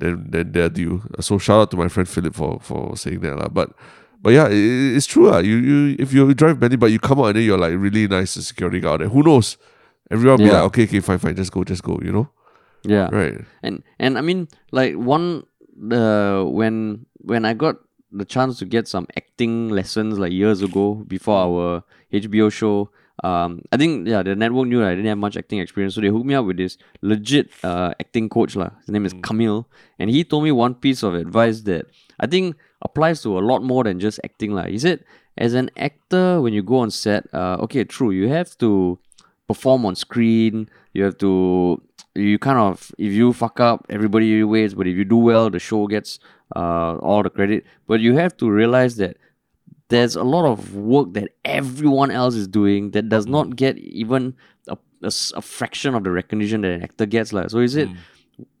than than they're due. So shout out to my friend Philip for, for saying that lah. But but yeah, it, it's true lah. You you if you drive Bentley, but you come out and then you're like really nice to security guard. And who knows? Everyone will yeah. be like, okay, okay, fine, fine, just go, just go. You know? Yeah. Right. And and I mean, like one uh, when. When I got the chance to get some acting lessons like years ago before our H B O show. Um, I think, yeah, the network knew that I didn't have much acting experience, so they hooked me up with this legit uh, acting coach lah. His name is mm. Camille, and he told me one piece of advice that I think applies to a lot more than just acting lah. He said, as an actor, when you go on set, uh, okay, true, you have to perform on screen, you have to, you kind of, if you fuck up, everybody waits, but if you do well, the show gets uh, all the credit. But you have to realize that there's a lot of work that everyone else is doing that does not get even a, a, a fraction of the recognition that an actor gets. Like. So is it, mm.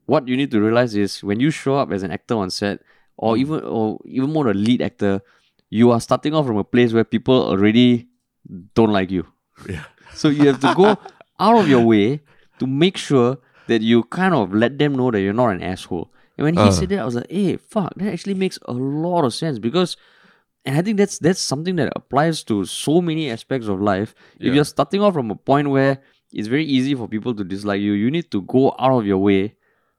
what you need to realize is when you show up as an actor on set, or even or even more a lead actor, you are starting off from a place where people already don't like you. Yeah. So you have to go out of your way to make sure that you kind of let them know that you're not an asshole. And when he uh. said that, I was like, hey, fuck, that actually makes a lot of sense because... And I think that's that's something that applies to so many aspects of life. Yeah. If you're starting off from a point where it's very easy for people to dislike you, you need to go out of your way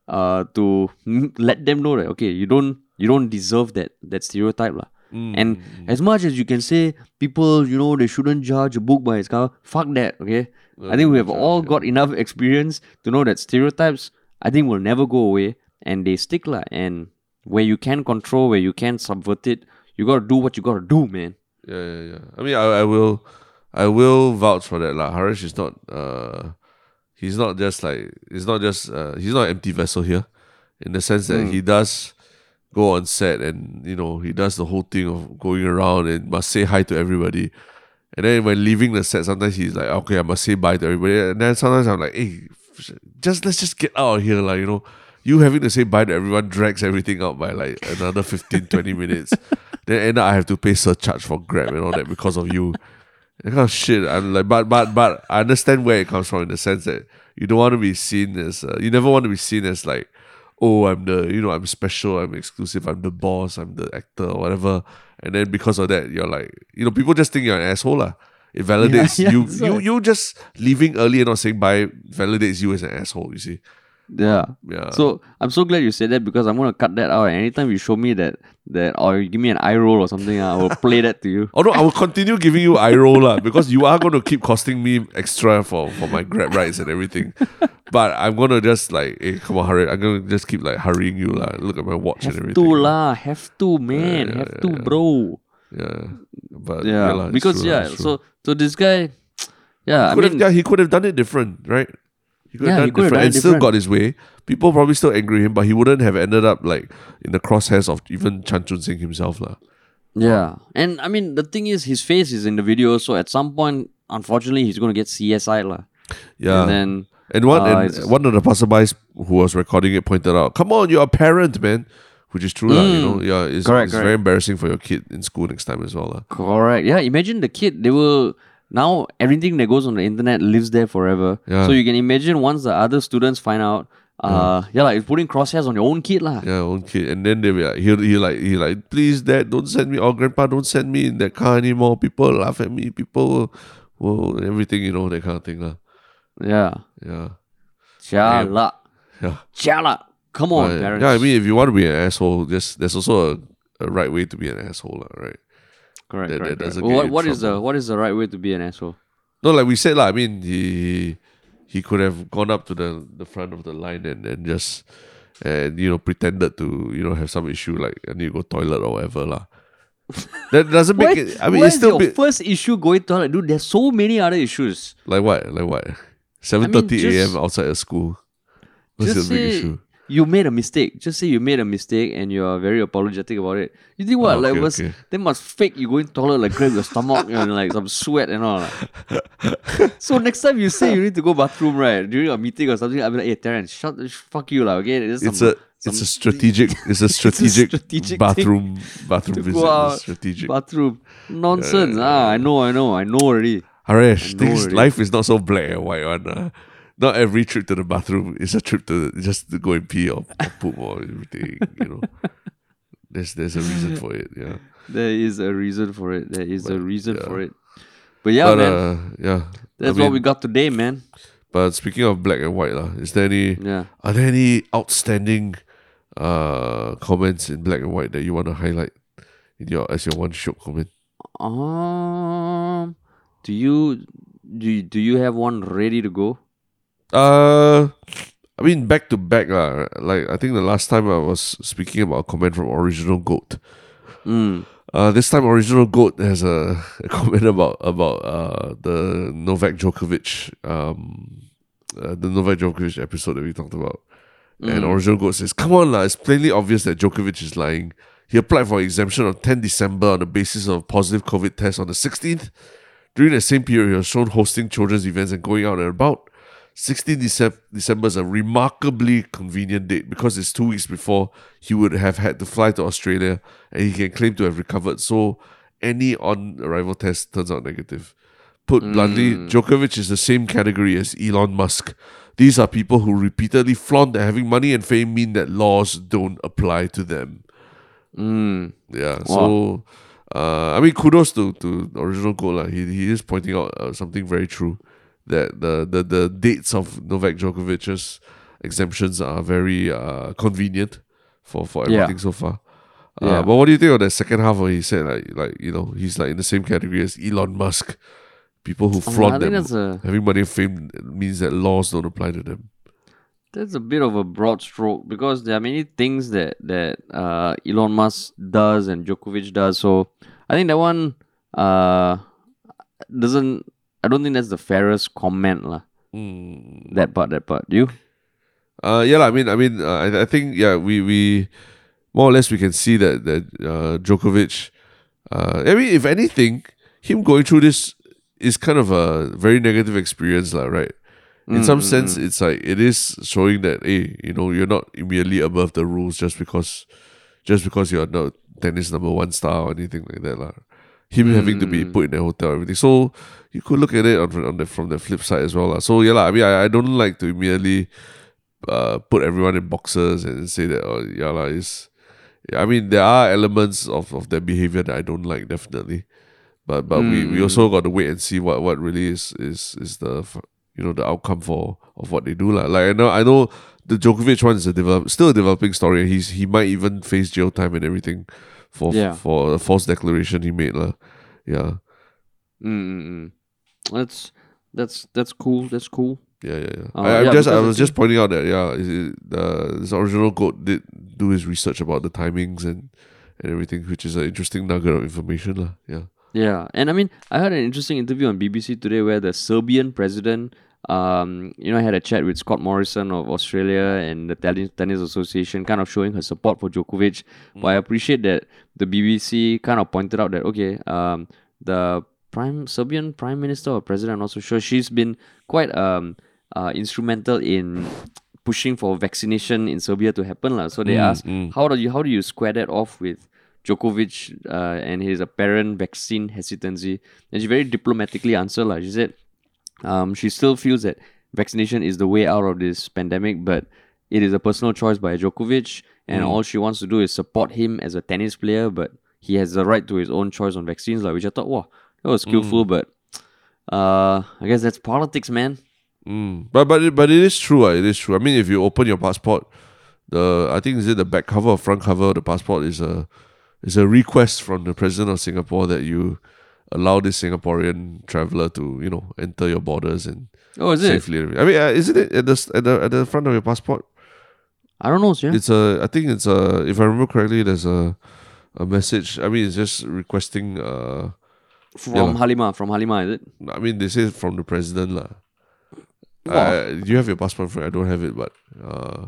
uh, to let them know that, okay, you don't you don't deserve that that stereotype. La. Mm. And as much as you can say, people, you know, they shouldn't judge a book by its cover, fuck that, okay? Well, I think we have judge, all yeah. got enough experience to know that stereotypes, I think, will never go away and they stick. La. And where you can control, where you can subvert it, you gotta do what you gotta do, man. Yeah, yeah, yeah. I mean, I, I will, I will vouch for that, lah. Haresh is not, uh, he's not just like, it's not just, uh, he's not an empty vessel here, in the sense that mm. he does go on set and you know he does the whole thing of going around and must say hi to everybody, and then when leaving the set, sometimes he's like, okay, I must say bye to everybody, and then sometimes I'm like, hey, just let's just get out of here, lah, you know. You having to say bye to everyone drags everything out by like another fifteen, twenty minutes. Then end up I have to pay surcharge for Grab and all that because of you. That kind of shit. I'm like, but but but I understand where it comes from in the sense that you don't want to be seen as uh, you never want to be seen as like, oh, I'm the you know I'm special, I'm exclusive, I'm the boss, I'm the actor or whatever. And then because of that, you're like, you know, people just think you're an asshole lah. It validates yeah, yeah, you. So- you you just leaving early and not saying bye validates you as an asshole. You see. Yeah. yeah. So I'm so glad you said that because I'm gonna cut that out. Anytime you show me that that or you give me an eye roll or something, I will play that to you. Oh no, I will continue giving you eye roll lah, because you are gonna keep costing me extra for, for my Grab rides and everything. But I'm gonna just like, hey, come on, hurry! I'm gonna just keep like hurrying you lah. Look at my watch have and everything. Have to lah, have to man, yeah, yeah, have yeah, to yeah. bro. Yeah, but yeah, yeah la, because true, yeah. So so this guy, yeah, I mean, have, yeah, he could have done it different, right? He could yeah, have done different and different. Still got his way. People probably still angry at him, but he wouldn't have ended up like in the crosshairs of even Chan Chun Sing himself. La. Yeah. And I mean, the thing is, his face is in the video, so at some point, unfortunately, he's going to get C S I. La. Yeah. And then, and one, uh, and one of the passerbys who was recording it pointed out, come on, you're a parent, man. Which is true, mm. la, you know. Yeah, it's, correct, it's correct. Very embarrassing for your kid in school next time as well. La. Correct. Yeah, imagine the kid, they will... Now, everything that goes on the internet lives there forever. Yeah. So you can imagine once the other students find out, uh, yeah, yeah like it's putting crosshairs on your own kid lah. Yeah, own kid. And then they'll be like, he'll, he'll like, he'll like, please dad, don't send me, or grandpa, don't send me in that car anymore. People laugh at me. People, well, everything, you know, that kind of thing lah. Yeah. Yeah. Yala. Yeah. Yala. Come on, uh, parents. Yeah, I mean, if you want to be an asshole, just, there's also a, a right way to be an asshole lah, right? Correct. That, correct, that correct. Well, what what is the what is the right way to be an asshole? No, like we said, like, I mean, he he could have gone up to the, the front of the line and, and just and you know pretended to you know have some issue like I need to go toilet or whatever lah. That doesn't make it. I mean, it's still your bit, first issue going toilet, dude. There's so many other issues. Like what? Like what? Seven thirty a m outside of school. What's your big issue? You made a mistake. Just say you made a mistake and you're very apologetic about it. You think what? Oh, okay, like, was, okay. They must fake you going to the toilet, like grab your stomach and like some sweat and all. Like. So next time you say you need to go bathroom, right? During a meeting or something, I'll be like, hey, Terrence, shut fuck you, like, okay? It's, it's, some, a, some it's a strategic, it's a strategic, it's a strategic bathroom, bathroom visit. Strategic. Bathroom. Nonsense. Yeah, yeah, yeah. Ah, I know, I know, I know already. Haresh, things, already. Life is not so black and white, one. Uh. Not every trip to the bathroom is a trip to just to go and pee or, or poop or everything, you know. There's there's a reason for it, yeah. There is a reason for it. There is but, a reason yeah. for it. But yeah, but, man. Uh, yeah. That's I mean, what we got today, man. But speaking of black and white, lah, is there any yeah. are there any outstanding uh, comments in black and white that you want to highlight in your as your one short comment? Um, do you do you, do you have one ready to go? Uh, I mean back to back lah. Like I think the last time I was speaking about a comment from Original Goat. Mm. Uh, this time Original Goat has a, a comment about about uh the Novak Djokovic um uh, the Novak Djokovic episode that we talked about. Mm. And Original Goat says, "Come on lah, it's plainly obvious that Djokovic is lying. He applied for exemption on the tenth of December on the basis of a positive COVID test on the sixteenth. During the same period, he was shown hosting children's events and going out and about. sixteenth December is a remarkably convenient date because it's two weeks before he would have had to fly to Australia and he can claim to have recovered. So any on-arrival test turns out negative. Put mm. bluntly, Djokovic is the same category as Elon Musk. These are people who repeatedly flaunt that having money and fame mean that laws don't apply to them." Mm. Yeah, wow. so uh, I mean, kudos to, to Original Goal. Like, he he is pointing out uh, something very true, that the, the, the dates of Novak Djokovic's exemptions are very uh, convenient for, for everything yeah. so far. Uh, yeah. But what do you think of that second half where he said like like you know he's like in the same category as Elon Musk, people who flaunt oh, them a, having money and fame means that laws don't apply to them. That's a bit of a broad stroke because there are many things that that uh, Elon Musk does and Djokovic does. So I think that one uh, doesn't. I don't think that's the fairest comment lah. Mm. That part, that part. Do you? Uh, yeah, I mean, I mean, uh, I, I think yeah, we we more or less we can see that that uh, Djokovic. Uh, I mean, if anything, him going through this is kind of a very negative experience lah, right? In some mm, sense, mm, it's like it is showing that hey, you know, you're not immediately above the rules just because, just because you're not tennis number one star or anything like that, lah. Him mm, having to be put in a hotel, everything. So you could look at it on, on the, from the flip side as well, lah. So yeah, lah. I mean, I, I don't like to immediately uh, put everyone in boxes and say that oh yeah, lah. Is I mean there are elements of, of their behavior that I don't like definitely, but but mm. we, we also got to wait and see what, what really is is is the. You know the outcome for of what they do lah. Like I know, I know the Djokovic one is a develop, still a developing story. He's he might even face jail time and everything for yeah. f- for a false declaration he made lah. Yeah. Mm. That's that's that's cool. That's cool. Yeah, yeah, yeah. Uh, I, I'm yeah, just I was just pointing out that yeah, it, uh, this Original Goat did do his research about the timings and, and everything, which is an interesting nugget of information lah. Yeah. Yeah, and I mean, I heard an interesting interview on B B C today where the Serbian president, um, you know, had a chat with Scott Morrison of Australia and the Tennis Association, kind of showing her support for Djokovic. Mm. But I appreciate that the B B C kind of pointed out that, okay, um, the prime Serbian prime minister or president, I'm not so sure, she's been quite um uh, instrumental in pushing for vaccination in Serbia to happen. La. So they mm, asked, mm. how do you how do you square that off with Djokovic uh, and his apparent vaccine hesitancy? And she very diplomatically answered lah. She said um, she still feels that vaccination is the way out of this pandemic, but it is a personal choice by Djokovic and mm. all she wants to do is support him as a tennis player, but he has the right to his own choice on vaccines lah, which I thought, wow, that was skillful, mm. but uh, I guess that's politics, man. Mm. But but it, but it is true. Uh, it is true. I mean, if you open your passport, the I think is it the back cover or front cover of the passport is a uh, it's a request from the President of Singapore that you allow this Singaporean traveller to, you know, enter your borders and oh, is safely. It? I mean, uh, isn't it at the, at the at the front of your passport? I don't know, sir. It's a. I think it's a. If I remember correctly, there's a a message. I mean, it's just requesting. Uh, from yeah, Halima, from Halima, is it? I mean, they say from the President lah. Wow. Do you have your passport for? I don't have it, but uh,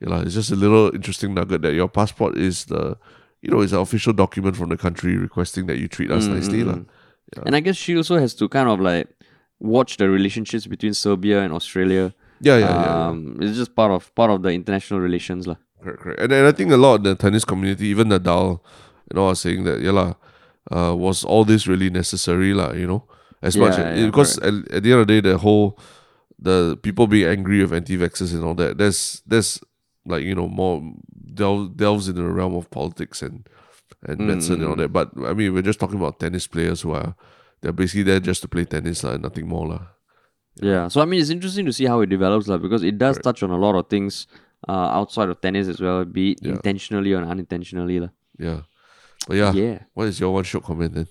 yeah, la, it's just a little interesting nugget that your passport is the. You know, it's an official document from the country requesting that you treat us mm-hmm. nicely. La. Yeah. And I guess she also has to kind of like watch the relationships between Serbia and Australia. Yeah, yeah, um, yeah, yeah. It's just part of part of the international relations. La. Correct, correct. And, and I think a lot of the tennis community, even Nadal, you know, are saying that, yeah, la, uh, was all this really necessary, la, you know? As yeah, much as, yeah, because at, at the end of the day, the whole, the people being angry with anti-vaxxers and all that, there's, there's like, you know, more... Del- delves into the realm of politics and and medicine mm. and all that, but I mean we're just talking about tennis players who are they're basically there just to play tennis and nothing more la. Yeah. yeah so I mean it's interesting to see how it develops la, because it does right. touch on a lot of things uh, outside of tennis as well, be it yeah. intentionally or unintentionally la. yeah But yeah, yeah. What is your one-shot comment then?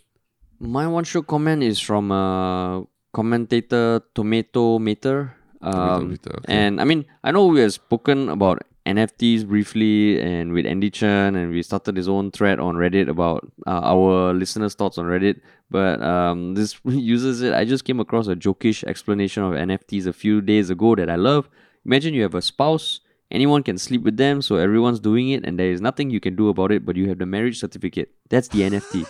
My one-shot comment is from uh, commentator Tomato Meter. Um, Meter, okay. And I mean, I know we have spoken about N F Ts briefly and with Andy Chen, and we started his own thread on Reddit about uh, our listeners' thoughts on Reddit. But um, this user said, I just came across a jokish explanation of N F Ts a few days ago that I love. Imagine you have a spouse, anyone can sleep with them, so everyone's doing it and there is nothing you can do about it, but you have the marriage certificate. That's the N F T.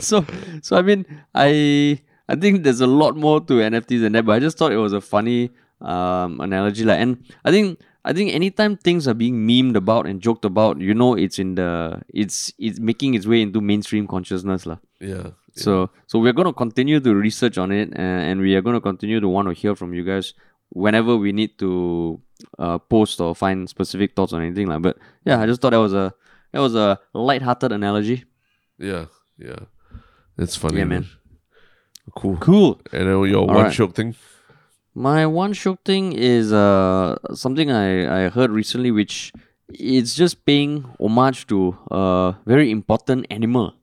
so, so I mean, I I think there's a lot more to N F Ts than that, but I just thought it was a funny um analogy. Like, and I think I think anytime things are being memed about and joked about, you know, it's in the it's it's making its way into mainstream consciousness, lah. Yeah, yeah. So so we're gonna continue to research on it, and, and we are gonna continue to want to hear from you guys whenever we need to uh, post or find specific thoughts on anything, lah. But yeah, I just thought that was a that was a light-hearted analogy. Yeah, yeah, that's funny. Yeah, man. Cool, cool. And uh, your one right. joke thing. My one shock thing is uh, something I, I heard recently, which it's just paying homage to a very important animal.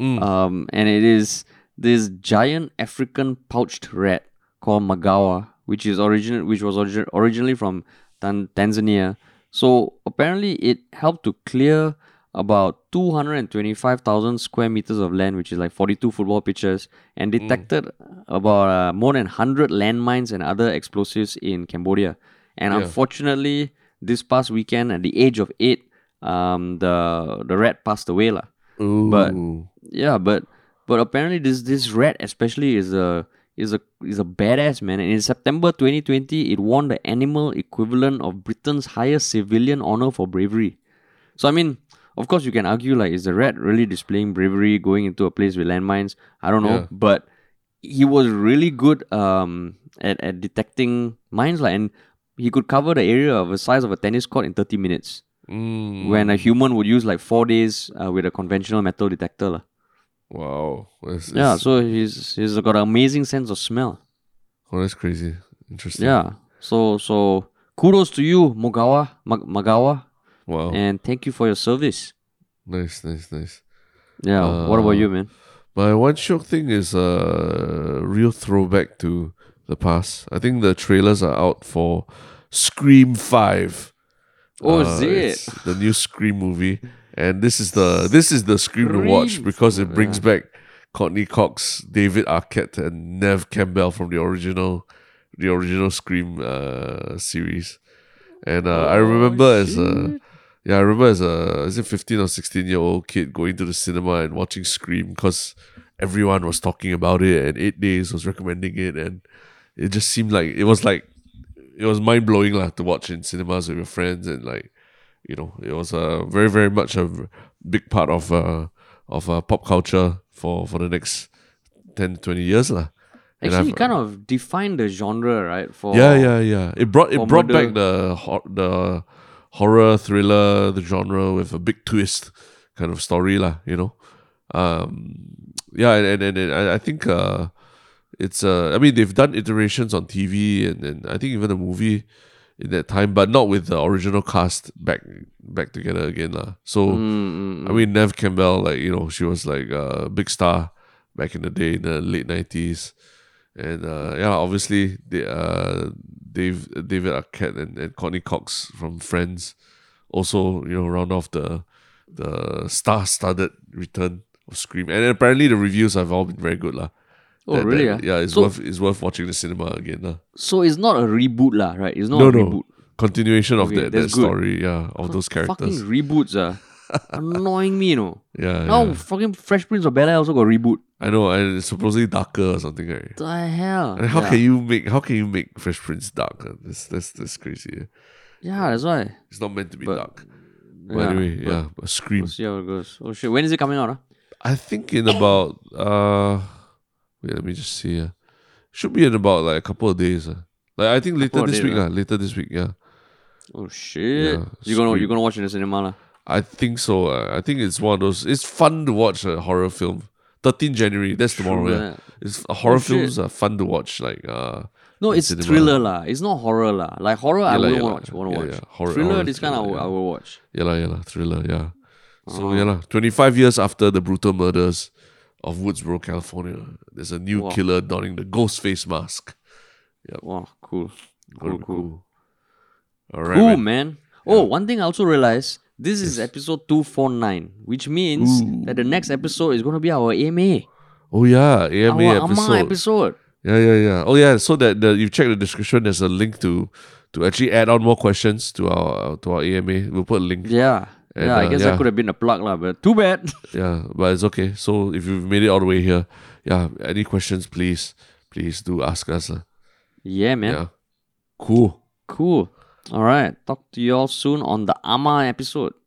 Mm. Um, and it is this giant African pouched rat called Magawa, which is origin- which was origin- originally from Tan- Tanzania. So apparently it helped to clear about two hundred twenty-five thousand square meters of land, which is like forty-two football pitches, and detected mm. about uh, more than one hundred landmines and other explosives in Cambodia. And yeah. unfortunately, this past weekend, at the age of eight, um, the the rat passed away, lah. But yeah, but but apparently this this rat especially is a is a is a badass, man. And in September twenty twenty, it won the animal equivalent of Britain's highest civilian honour for bravery. So I mean, of course, you can argue, like, is the rat really displaying bravery going into a place with landmines? I don't know. Yeah. But he was really good um, at, at detecting mines. Like, and he could cover the area of the size of a tennis court in thirty minutes. Mm. When a human would use, like, four days uh, with a conventional metal detector. La. Wow. That's, yeah, so he's he's got an amazing sense of smell. Oh, that's crazy. Interesting. Yeah. So, so kudos to you, Magawa. Mag- Magawa. Wow. And thank you for your service. Nice, nice, nice. Yeah, uh, what about you, man? My one shock thing is a real throwback to the past. I think the trailers are out for Scream five. Oh, uh, is it? The new Scream movie. And this is the this is the Scream, Scream. to watch because it brings yeah. back Courtney Cox, David Arquette, and Neve Campbell from the original the original Scream uh, series. And uh, oh, I remember shit. as a Yeah, I remember as a as a fifteen or sixteen-year-old kid going to the cinema and watching Scream because everyone was talking about it and eight days was recommending it, and it just seemed like it was like it was mind-blowing lah, to watch in cinemas with your friends, and like, you know, it was a very very much a big part of uh, of uh, pop culture for, for the next ten to twenty years lah. Actually, it kind of defined the genre, right? For yeah, yeah, yeah. It brought it brought murder. back the ho- the. horror, thriller, the genre with a big twist kind of story, lah, you know. Um, yeah, and, and, and I think uh, it's... Uh, I mean, they've done iterations on T V and, and I think even a movie in that time, but not with the original cast back back together again, lah. So, mm-hmm. I mean, Neve Campbell, like, you know, she was like a big star back in the day in the late nineties. And uh, yeah, obviously, they... Uh, Dave, David Arquette and, and Courtney Cox from Friends also, you know, round off the the star-studded return of Scream. And apparently the reviews have all been very good, lah. Oh, that, really? That, yeah, it's so, worth it's worth watching the cinema again, lah. So it's not a reboot, lah, right? It's not no, a reboot. No. Continuation of okay, that, that story, yeah, of F- those characters. Fucking reboots, ah. Annoying me, you know. Yeah, now yeah. fucking Fresh Prince of Bel-Air also got reboot. I know, and it's supposedly darker or something, right? The hell. And how yeah. can you make how can you make Fresh Prince dark? That's that's that's crazy. Yeah, that's why. It's not meant to be but, dark. But yeah, anyway, but yeah, but Scream. We'll see how it goes. Oh shit! When is it coming out? Huh? I think in about uh, wait, let me just see. Uh, should be in about like a couple of days. Uh. Like I think later this days, week. Uh. Later this week. Yeah. Oh shit! Yeah, you gonna you gonna watch it in the cinema, lah? I think so. Uh, I think it's one of those. It's fun to watch a horror film. thirteenth of January, that's tomorrow. Yeah. It's, horror oh, films are fun to watch. Like, uh, No, it's cinema. Thriller lah. It's not horror lah. Like horror, yeah, I won't yeah, watch. Won't yeah, watch. Yeah, yeah. Horror, thriller, horror, this kind yeah, of yeah. I will watch. Yeah lah, yeah lah. Thriller, yeah. So uh-huh. yeah lah. twenty-five years after the brutal murders of Woodsboro, California, there's a new wow. killer donning the ghost face mask. Yeah. Wow, cool, cool, cool. Cool, All right, cool man. man. Yeah. Oh, one thing I also realized. This yes. is episode two forty-nine, which means Ooh. that the next episode is going to be our A M A. Oh yeah, A M A our episode. Our A M A episode. Yeah, yeah, yeah. Oh yeah, so that the, you check the description, there's a link to to actually add on more questions to our to our A M A. We'll put a link. Yeah, and, yeah. I uh, guess yeah. that could have been a plug lah, but too bad. Yeah, but it's okay. So if you've made it all the way here, yeah, any questions, please, please do ask us. Uh. Yeah, man. Yeah. Cool. Cool. All right. Talk to you all soon on the A M A episode.